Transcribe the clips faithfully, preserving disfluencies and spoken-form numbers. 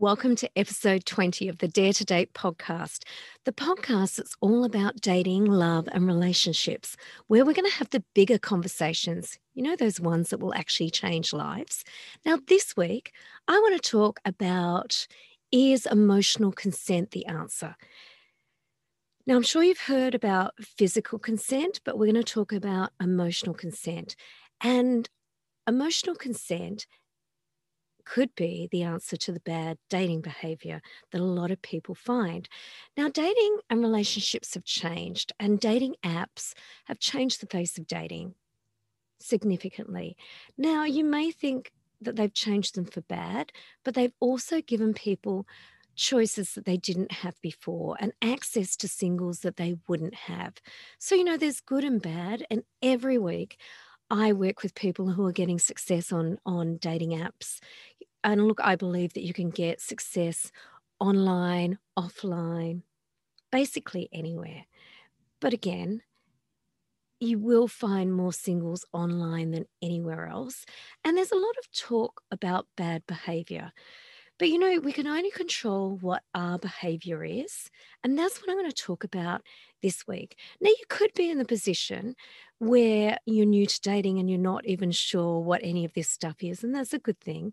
Welcome to episode twenty of the Dare to Date podcast, the podcast that's all about dating, love and relationships, where we're going to have the bigger conversations, you know, those ones that will actually change lives. Now, this week, I want to talk about is emotional consent the answer? Now, I'm sure you've heard about physical consent, but we're going to talk about emotional consent. And emotional consent could be the answer to the bad dating behavior that a lot of people find. Now, dating and relationships have changed, and dating apps have changed the face of dating significantly. Now, you may think that they've changed them for bad, but they've also given people choices that they didn't have before and access to singles that they wouldn't have. So, you know, there's good and bad, and every week I work with people who are getting success on, on dating apps. And look, I believe that you can get success online, offline, basically anywhere. But again, you will find more singles online than anywhere else. And there's a lot of talk about bad behavior. But, you know, we can only control what our behavior is. And that's what I'm going to talk about this week. Now, you could be in the position where you're new to dating and you're not even sure what any of this stuff is, and that's a good thing.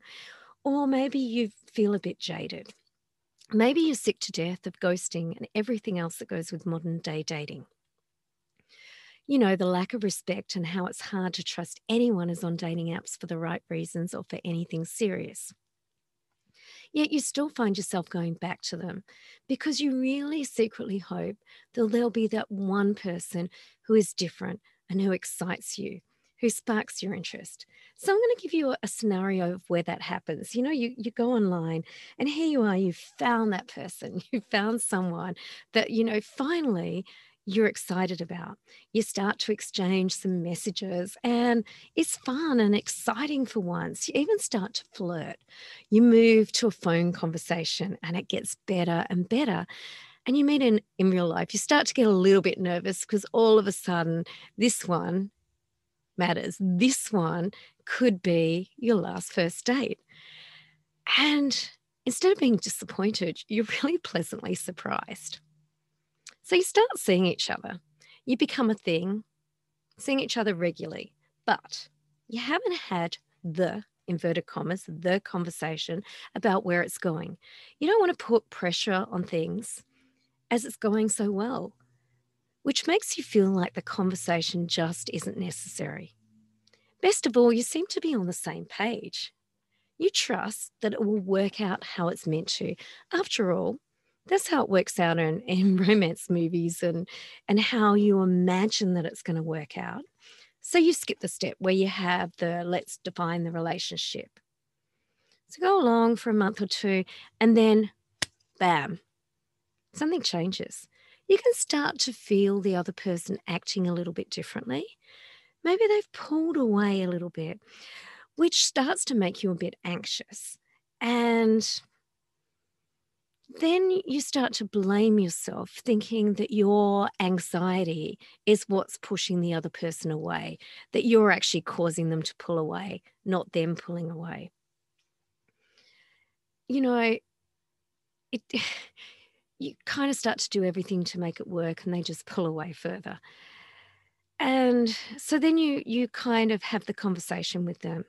Or maybe you feel a bit jaded. Maybe you're sick to death of ghosting and everything else that goes with modern day dating. You know, the lack of respect and how it's hard to trust anyone is on dating apps for the right reasons or for anything serious. Yet you still find yourself going back to them because you really secretly hope that there'll be that one person who is different and who excites you, who sparks your interest. So I'm going to give you a, a scenario of where that happens. You know, you, you go online and here you are, you've found that person, you've found someone that, you know, finally you're excited about. You start to exchange some messages and it's fun and exciting for once. You even start to flirt. You move to a phone conversation and it gets better and better. And you meet in, in real life. You start to get a little bit nervous because all of a sudden this one matters. This one could be your last first date. And instead of being disappointed, you're really pleasantly surprised. So you start seeing each other. You become a thing, seeing each other regularly, but you haven't had the, inverted commas, the conversation about where it's going. You don't want to put pressure on things as it's going so well, which makes you feel like the conversation just isn't necessary. Best of all, you seem to be on the same page. You trust that it will work out how it's meant to. After all, that's how it works out in, in romance movies and, and how you imagine that it's going to work out. So you skip the step where you have the let's define the relationship. So go along for a month or two and then bam, something changes. You can start to feel the other person acting a little bit differently. Maybe they've pulled away a little bit, which starts to make you a bit anxious. And then you start to blame yourself, thinking that your anxiety is what's pushing the other person away, that you're actually causing them to pull away, not them pulling away. You know, it, you kind of start to do everything to make it work and they just pull away further. And so then you you kind of have the conversation with them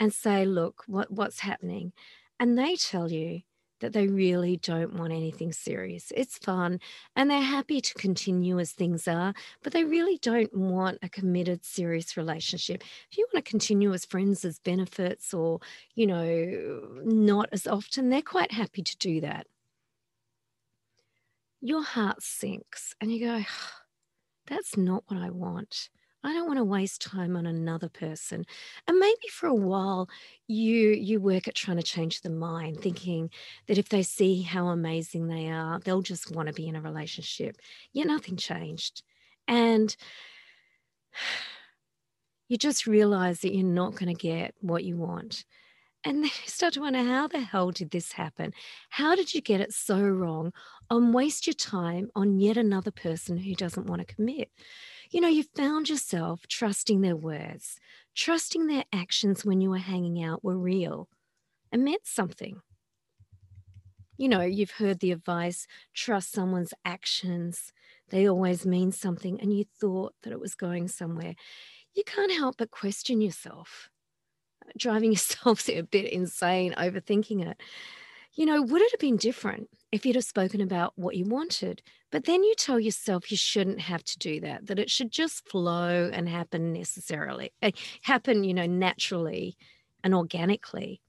and say, look, what, what's happening? And they tell you that they really don't want anything serious. It's fun and they're happy to continue as things are, but they really don't want a committed, serious relationship. If you want to continue as friends, as benefits, or, you know, not as often, they're quite happy to do that. Your heart sinks and you go, that's not what I want. I don't want to waste time on another person. And maybe for a while you you work at trying to change the mind, thinking that if they see how amazing they are, they'll just want to be in a relationship. Yet nothing changed. And you just realize that you're not going to get what you want. And then you start to wonder, how the hell did this happen? How did you get it so wrong and waste your time on yet another person who doesn't want to commit? You know, you found yourself trusting their words, trusting their actions when you were hanging out were real and meant something. you know, you've heard the advice, trust someone's actions. They always mean something, and you thought that it was going somewhere. You can't help but question yourself, driving yourself a bit insane, overthinking it. You know, would it have been different if you'd have spoken about what you wanted? But then you tell yourself you shouldn't have to do that, that it should just flow and happen necessarily, happen, you know, naturally and organically.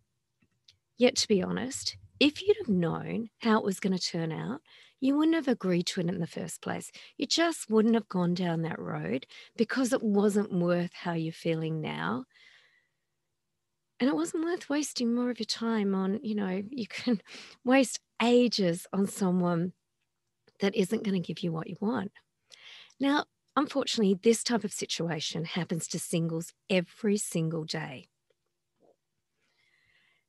Yet, to be honest, if you'd have known how it was going to turn out, you wouldn't have agreed to it in the first place. You just wouldn't have gone down that road because it wasn't worth how you're feeling now. And it wasn't worth wasting more of your time on, you know, you can waste ages on someone that isn't going to give you what you want. Now, unfortunately, this type of situation happens to singles every single day.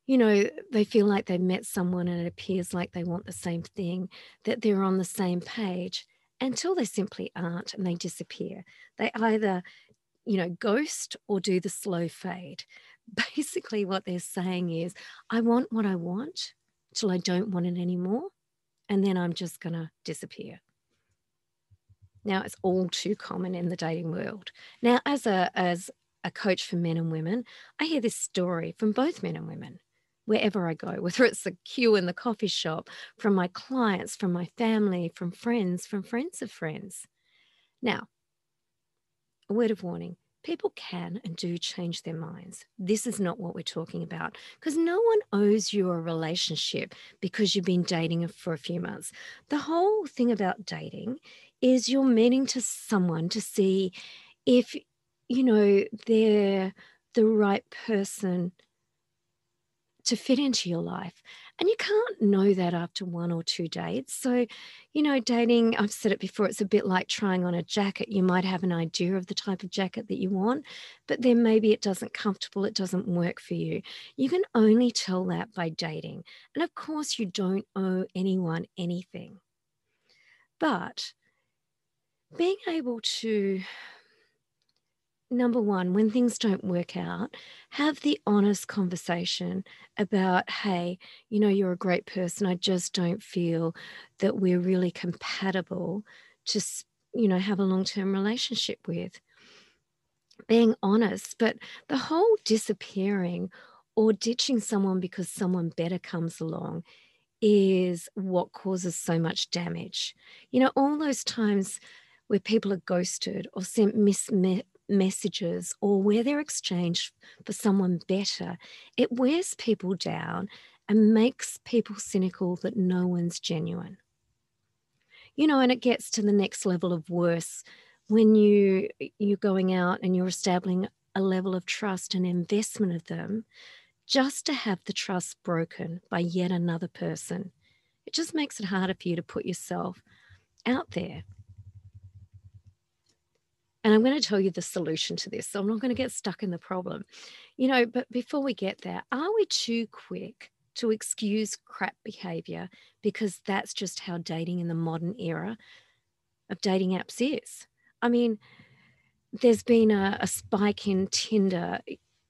You know, they feel like they've met someone and it appears like they want the same thing, that they're on the same page, until they simply aren't and they disappear. They either, you know, ghost or do the slow fade. Basically what they're saying is, I want what I want till I don't want it anymore, and then I'm just going to disappear. Now, it's all too common in the dating world. Now, as a, as a coach for men and women, I hear this story from both men and women. Wherever I go, whether it's the queue in the coffee shop, from my clients, from my family, from friends, from friends of friends. Now, a word of warning, people can and do change their minds. This is not what we're talking about, because no one owes you a relationship because you've been dating for a few months. The whole thing about dating is you're meeting to someone to see if, you know, they're the right person to fit into your life. And you can't know that after one or two dates. So, you know, dating, I've said it before, it's a bit like trying on a jacket. You might have an idea of the type of jacket that you want, but then maybe it doesn't comfortable, it doesn't work for you. You can only tell that by dating. And of course, you don't owe anyone anything. But being able to, number one, when things don't work out, have the honest conversation about, hey, you know, you're a great person. I just don't feel that we're really compatible to, you know, have a long-term relationship with. Being honest, but the whole disappearing or ditching someone because someone better comes along is what causes so much damage. You know, all those times where people are ghosted or sent mismessages messages or where they're exchanged for someone better, it wears people down and makes people cynical that no one's genuine. You know, and it gets to the next level of worse when you, you're going out and you're establishing a level of trust and investment of them, just to have the trust broken by yet another person. It just makes it harder for you to put yourself out there. And I'm going to tell you the solution to this, so I'm not going to get stuck in the problem. You know, but before we get there, are we too quick to excuse crap behavior because that's just how dating in the modern era of dating apps is? I mean, there's been a, a spike in Tinder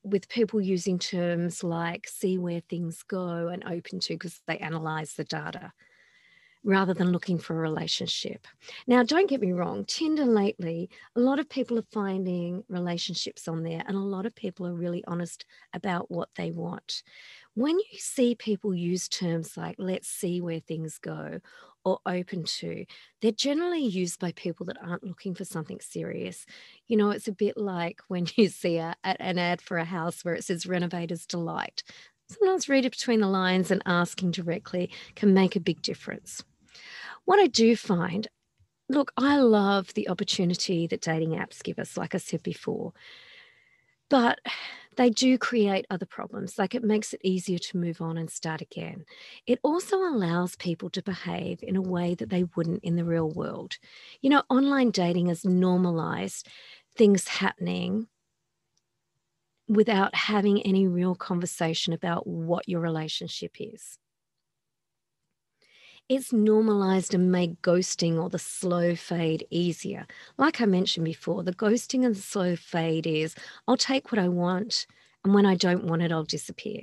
with people using terms like see where things go and open to, because they analyze the data rather than looking for a relationship. Now, don't get me wrong, Tinder lately, a lot of people are finding relationships on there, and a lot of people are really honest about what they want. When you see people use terms like, let's see where things go, or open to, they're generally used by people that aren't looking for something serious. You know, it's a bit like when you see a, an ad for a house where it says Renovators Delight. Sometimes reading between the lines and asking directly can make a big difference. What I do find, look, I love the opportunity that dating apps give us, like I said before, but they do create other problems. Like, it makes it easier to move on and start again. It also allows people to behave in a way that they wouldn't in the real world. You know, online dating has normalized things happening without having any real conversation about what your relationship is. It's normalized and made ghosting or the slow fade easier. Like I mentioned before, the ghosting and the slow fade is, I'll take what I want, and when I don't want it, I'll disappear.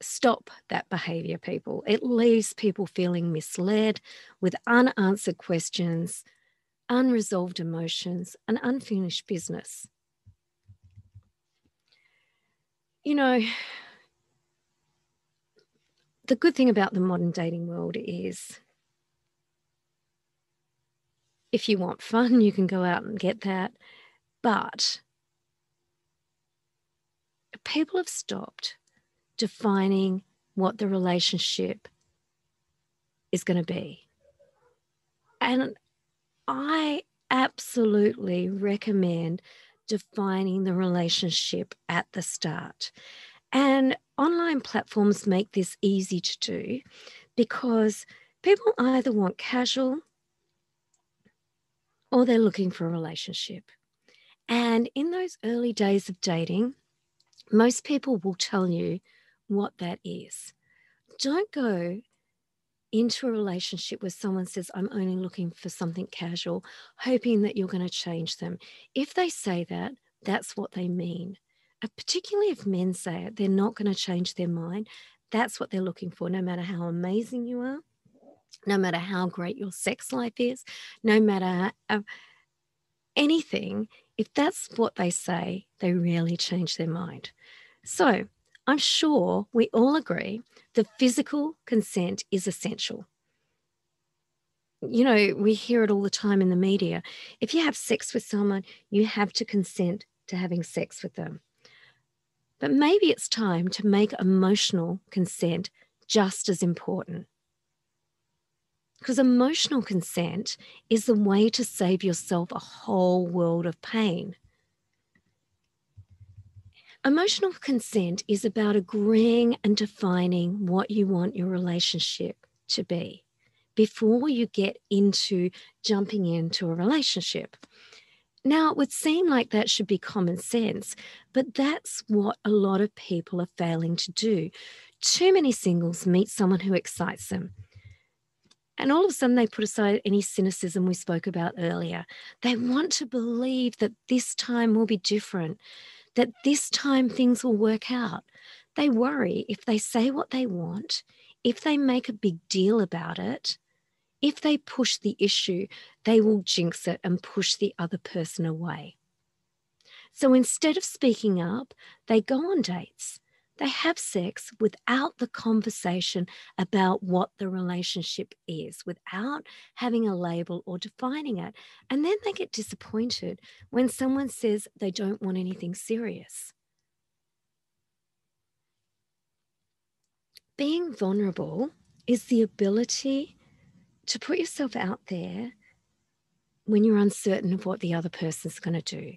stop that behavior, people. It leaves people feeling misled with unanswered questions, unresolved emotions, and unfinished business. You know, the good thing about the modern dating world is if you want fun, you can go out and get that. But people have stopped defining what the relationship is going to be. And I absolutely recommend defining the relationship at the start. And online platforms make this easy to do because people either want casual or they're looking for a relationship. And in those early days of dating, most people will tell you what that is. Don't go into a relationship where someone says, I'm only looking for something casual, hoping that you're going to change them. If they say that, that's what they mean. And particularly if men say it, they're not going to change their mind. That's what they're looking for, no matter how amazing you are, no matter how great your sex life is, no matter uh, anything. If that's what they say, they rarely change their mind. So I'm sure we all agree that physical consent is essential. You know, we hear it all the time in the media. If you have sex with someone, you have to consent to having sex with them. But maybe it's time to make emotional consent just as important. Because emotional consent is the way to save yourself a whole world of pain. Emotional consent is about agreeing and defining what you want your relationship to be before you get into jumping into a relationship. Now, it would seem like that should be common sense, but that's what a lot of people are failing to do. Too many singles meet someone who excites them, and all of a sudden they put aside any cynicism we spoke about earlier. They want to believe that this time will be different, that this time things will work out. They worry if they say what they want, if they make a big deal about it, if they push the issue, they will jinx it and push the other person away. So instead of speaking up, they go on dates. They have sex without the conversation about what the relationship is, without having a label or defining it. And then they get disappointed when someone says they don't want anything serious. Being vulnerable is the ability to put yourself out there when you're uncertain of what the other person's going to do.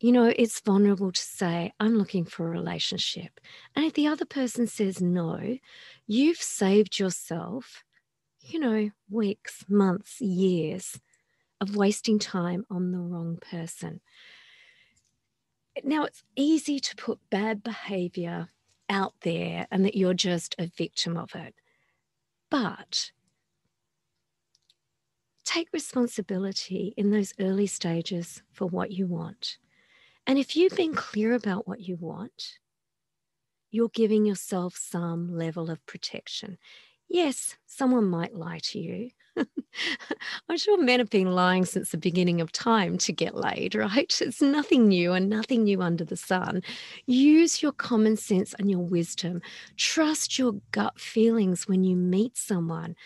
You know, it's vulnerable to say, I'm looking for a relationship. And if the other person says no, you've saved yourself, you know, weeks, months, years of wasting time on the wrong person. Now, it's easy to put bad behavior out there and that you're just a victim of it. But take responsibility in those early stages for what you want. And if you've been clear about what you want, you're giving yourself some level of protection. Yes, someone might lie to you. I'm sure men have been lying since the beginning of time to get laid, right? It's nothing new and nothing new under the sun. Use your common sense and your wisdom. Trust your gut feelings when you meet someone.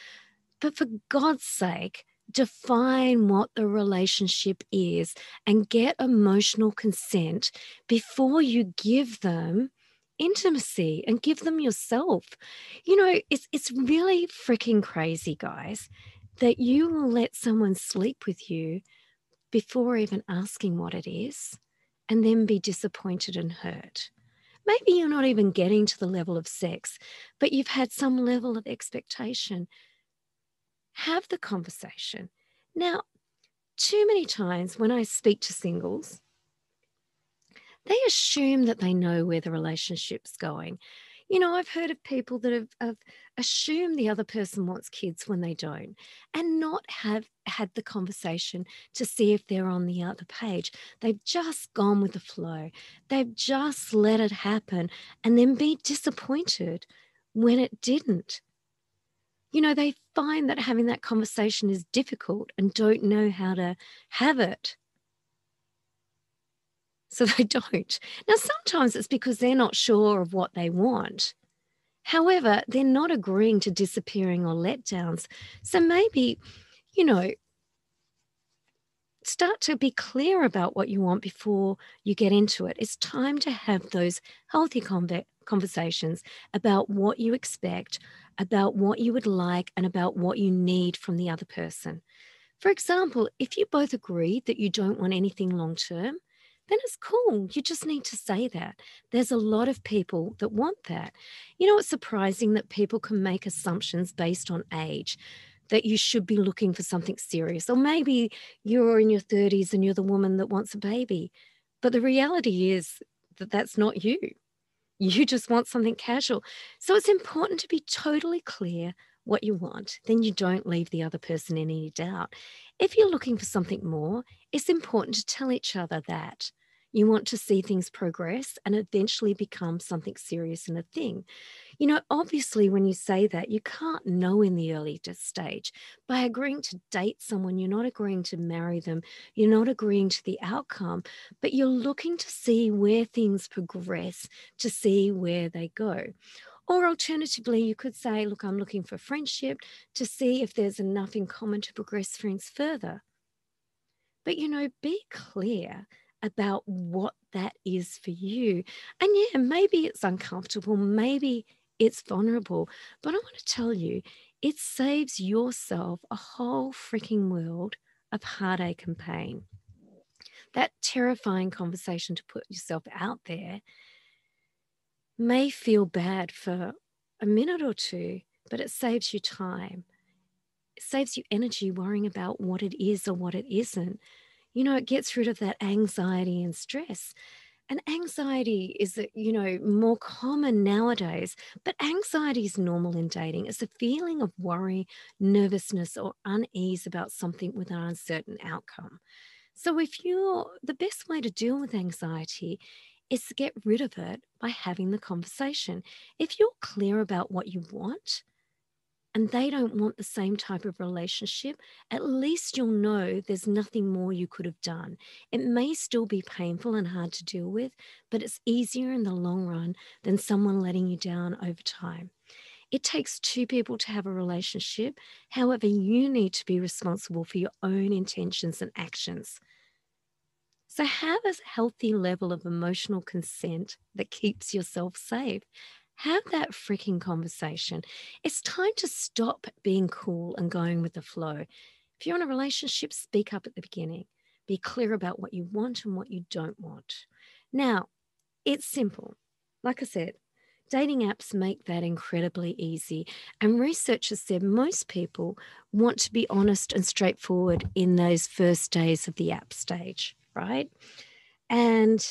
But for God's sake, define what the relationship is and get emotional consent before you give them intimacy and give them yourself. You know, it's it's really freaking crazy, guys, that you will let someone sleep with you before even asking what it is and then be disappointed and hurt. Maybe you're not even getting to the level of sex, but you've had some level of expectation. Have the conversation. Now, too many times when I speak to singles, they assume that they know where the relationship's going. You know, I've heard of people that have, have assumed the other person wants kids when they don't, and not have had the conversation to see if they're on the other page. They've just gone with the flow. They've just let it happen and then be disappointed when it didn't. You know, they find that having that conversation is difficult and don't know how to have it. So they don't. Now, sometimes it's because they're not sure of what they want. However, they're not agreeing to disappearing or letdowns. So maybe, you know, start to be clear about what you want before you get into it. It's time to have those healthy conversations. conversations about what you expect, about what you would like, and about what you need from the other person. For example, if you both agree that you don't want anything long-term, then it's cool. You just need to say that. There's a lot of people that want that. You know, it's surprising that people can make assumptions based on age, that you should be looking for something serious. Or maybe you're in your thirties and you're the woman that wants a baby. But the reality is that that's not you. You just want something casual. So it's important to be totally clear what you want. Then you don't leave the other person in any doubt. If you're looking for something more, it's important to tell each other that. You want to see things progress and eventually become something serious and a thing. You know, obviously when you say that, you can't know in the early stage. By agreeing to date someone, you're not agreeing to marry them. You're not agreeing to the outcome, but you're looking to see where things progress, to see where they go. Or alternatively, you could say, look, I'm looking for friendship to see if there's enough in common to progress things further. But, you know, be clear about what that is for you. And yeah, maybe it's uncomfortable, maybe it's vulnerable, but I want to tell you, it saves yourself a whole freaking world of heartache and pain. That terrifying conversation to put yourself out there may feel bad for a minute or two, but it saves you time. It saves you energy worrying about what it is or what it isn't. You know, it gets rid of that anxiety and stress. And anxiety is, you know, more common nowadays, but anxiety is normal in dating. It's a feeling of worry, nervousness, or unease about something with an uncertain outcome. So if you're, the best way to deal with anxiety is to get rid of it by having the conversation. If you're clear about what you want, and they don't want the same type of relationship, at least you'll know there's nothing more you could have done. It may still be painful and hard to deal with, but it's easier in the long run than someone letting you down over time. It takes two people to have a relationship. However, you need to be responsible for your own intentions and actions. So have a healthy level of emotional consent that keeps yourself safe. Have that freaking conversation. It's time to stop being cool and going with the flow. If you're in a relationship, speak up at the beginning. Be clear about what you want and what you don't want. Now, it's simple. Like I said, dating apps make that incredibly easy. And researchers said most people want to be honest and straightforward in those first days of the app stage, right? And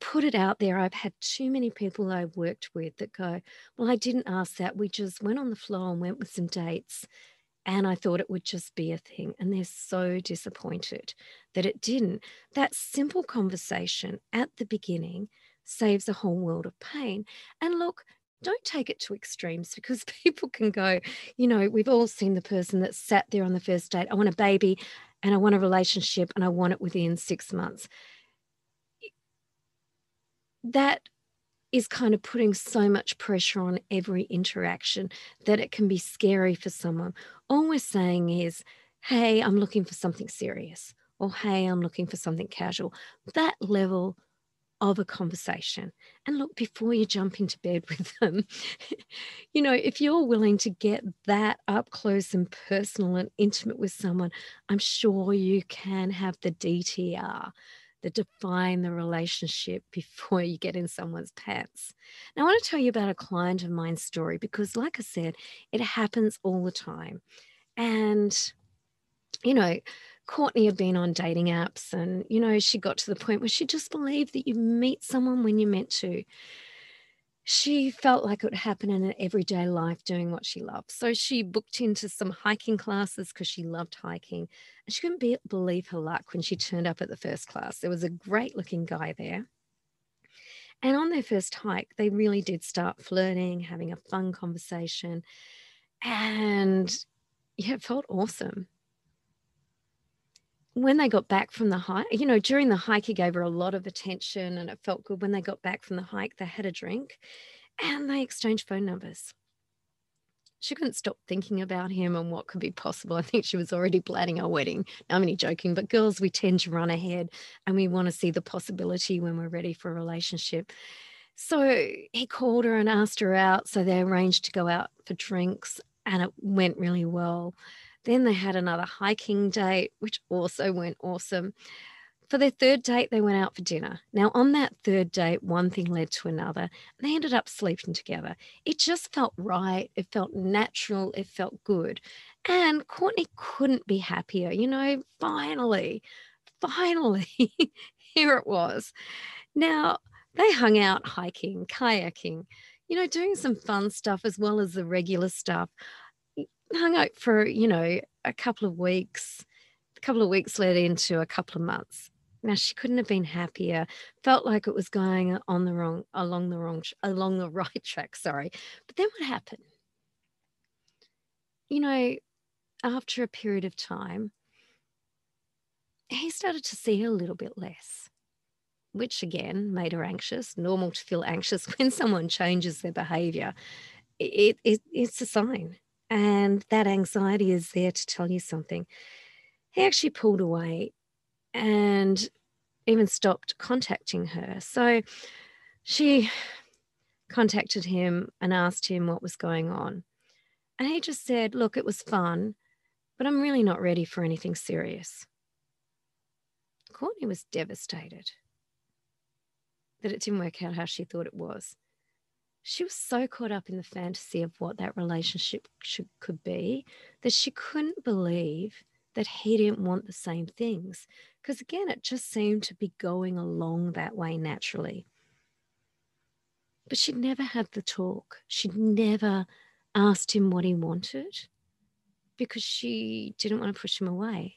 put it out there. I've had too many people I've worked with that go, well, I didn't ask that. We just went on the floor and went with some dates and I thought it would just be a thing. And they're so disappointed that it didn't. That simple conversation at the beginning saves a whole world of pain. And look, don't take it to extremes because people can go, you know, we've all seen the person that sat there on the first date. I want a baby and I want a relationship and I want it within six months. That is kind of putting so much pressure on every interaction that it can be scary for someone. All we're saying is, hey, I'm looking for something serious, or hey, I'm looking for something casual. That level of a conversation. And look, before you jump into bed with them, you know, if you're willing to get that up close and personal and intimate with someone, I'm sure you can have the D T R. That define the relationship before you get in someone's pants. Now, I want to tell you about a client of mine's story because, like I said, it happens all the time. And, you know, Courtney had been on dating apps, and, you know, she got to the point where she just believed that you meet someone when you're meant to. She felt like it would happen in an everyday life doing what she loved. So she booked into some hiking classes because she loved hiking. And she couldn't be, believe her luck when she turned up at the first class. There was a great looking guy there. And on their first hike, they really did start flirting, having a fun conversation. And yeah, it felt awesome. When they got back from the hike, you know, during the hike, he gave her a lot of attention and it felt good. When they got back from the hike, they had a drink and they exchanged phone numbers. She couldn't stop thinking about him and what could be possible. I think she was already planning our wedding. I'm only joking, but girls, we tend to run ahead and we want to see the possibility when we're ready for a relationship. So he called her and asked her out. So they arranged to go out for drinks and it went really well. Then they had another hiking date, which also went awesome. For their third date, they went out for dinner. Now, on that third date, one thing led to another, and they ended up sleeping together. It just felt right. It felt natural. It felt good. And Courtney couldn't be happier. You know, finally, finally, here it was. Now, they hung out hiking, kayaking, you know, doing some fun stuff as well as the regular stuff. Hung out for, you know, a couple of weeks, a couple of weeks led into a couple of months. Now, she couldn't have been happier. Felt like it was going on the wrong, along the wrong, along the right track, sorry. But then what happened? You know, after a period of time, he started to see her a little bit less, which again made her anxious. Normal to feel anxious when someone changes their behavior. It, it, it's a sign. And that anxiety is there to tell you something. He actually pulled away and even stopped contacting her. So she contacted him and asked him what was going on. And he just said, look, it was fun, but I'm really not ready for anything serious. Courtney was devastated that it didn't work out how she thought it was. She was so caught up in the fantasy of what that relationship should, could be that she couldn't believe that he didn't want the same things. Because again, it just seemed to be going along that way naturally. But she'd never had the talk. She'd never asked him what he wanted because she didn't want to push him away.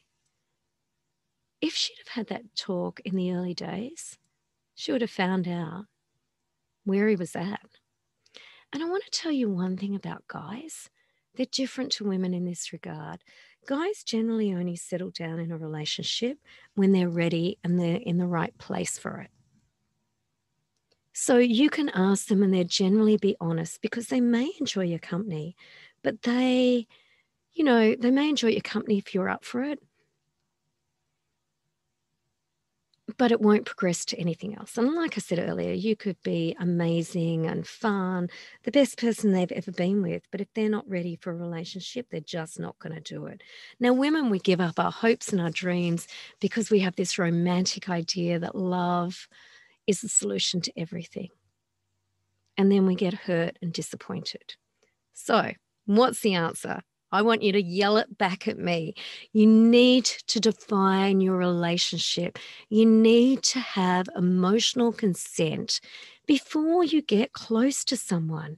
If she'd have had that talk in the early days, she would have found out where he was at. And I want to tell you one thing about guys. They're different to women in this regard. Guys generally only settle down in a relationship when they're ready and they're in the right place for it. So you can ask them and they'll generally be honest because they may enjoy your company, but they, you know, they may enjoy your company if you're up for it, but it won't progress to anything else. And like I said earlier, you could be amazing and fun, the best person they've ever been with, but if they're not ready for a relationship, they're just not going to do it. Now, women, we give up our hopes and our dreams because we have this romantic idea that love is the solution to everything. And then we get hurt and disappointed. So what's the answer? I want you to yell it back at me. You need to define your relationship. You need to have emotional consent before you get close to someone.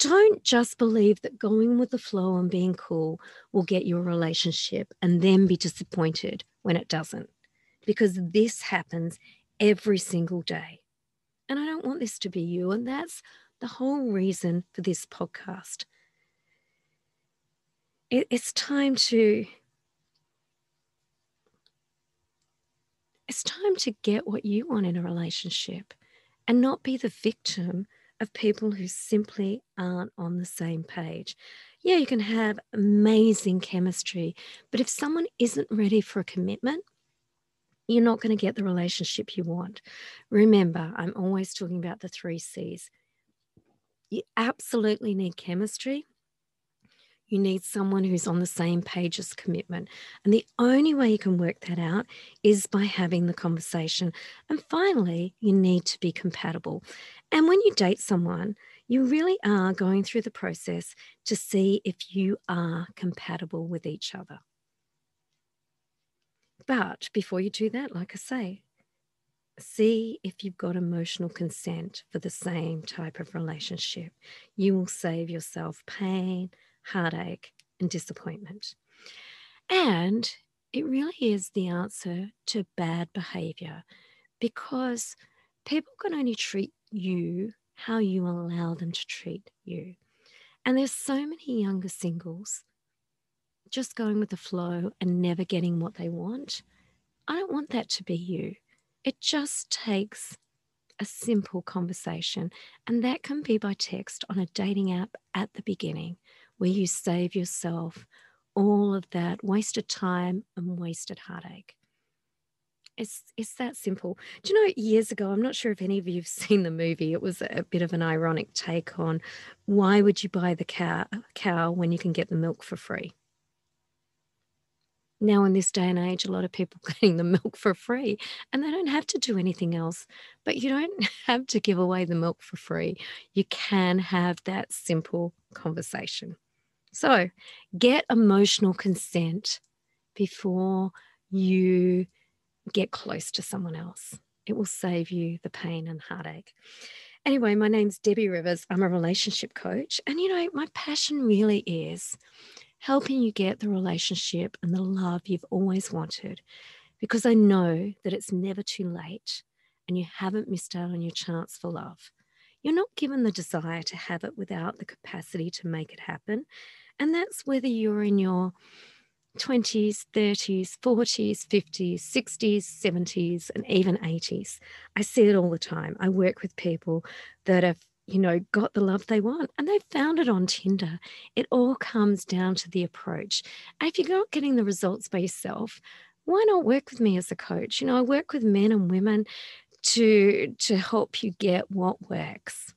Don't just believe that going with the flow and being cool will get you a relationship and then be disappointed when it doesn't, because this happens every single day. And I don't want this to be you. And that's the whole reason for this podcast. It's time to, it's time to get what you want in a relationship and not be the victim of people who simply aren't on the same page. Yeah, you can have amazing chemistry, but if someone isn't ready for a commitment, you're not going to get the relationship you want. Remember, I'm always talking about the three C's. You absolutely need chemistry. You need someone who's on the same page as commitment. And the only way you can work that out is by having the conversation. And finally, you need to be compatible. And when you date someone, you really are going through the process to see if you are compatible with each other. But before you do that, like I say, see if you've got emotional consent for the same type of relationship. You will save yourself pain, heartache, and disappointment. And it really is the answer to bad behavior, because people can only treat you how you allow them to treat you. And there's so many younger singles just going with the flow and never getting what they want. I don't want that to be you. It just takes a simple conversation, and that can be by text on a dating app at the beginning, where you save yourself all of that wasted time and wasted heartache. It's, it's that simple. Do you know, years ago, I'm not sure if any of you have seen the movie, it was a bit of an ironic take on, why would you buy the cow, cow when you can get the milk for free? Now, in this day and age, a lot of people are getting the milk for free, and they don't have to do anything else. But you don't have to give away the milk for free. You can have that simple conversation. So get emotional consent before you get close to someone else. It will save you the pain and heartache. Anyway, my name's Debbie Rivers. I'm a relationship coach. And, you know, my passion really is helping you get the relationship and the love you've always wanted, because I know that it's never too late and you haven't missed out on your chance for love. You're not given the desire to have it without the capacity to make it happen. And that's whether you're in your twenties, thirties, forties, fifties, sixties, seventies, and even eighties. I see it all the time. I work with people that are, you know, got the love they want and they found it on Tinder. It all comes down to the approach. And if you're not getting the results by yourself, why not work with me as a coach? You know, I work with men and women to, to help you get what works.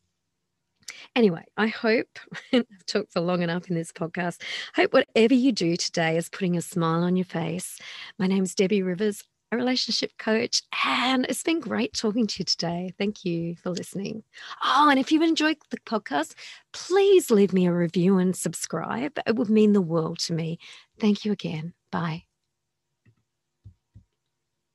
Anyway, I hope, I've talked for long enough in this podcast, I hope whatever you do today is putting a smile on your face. My name's Debbie Rivers, a relationship coach, and it's been great talking to you today. Thank you for listening. Oh, and if you've enjoyed the podcast, please leave me a review and subscribe. It would mean the world to me. Thank you again. Bye.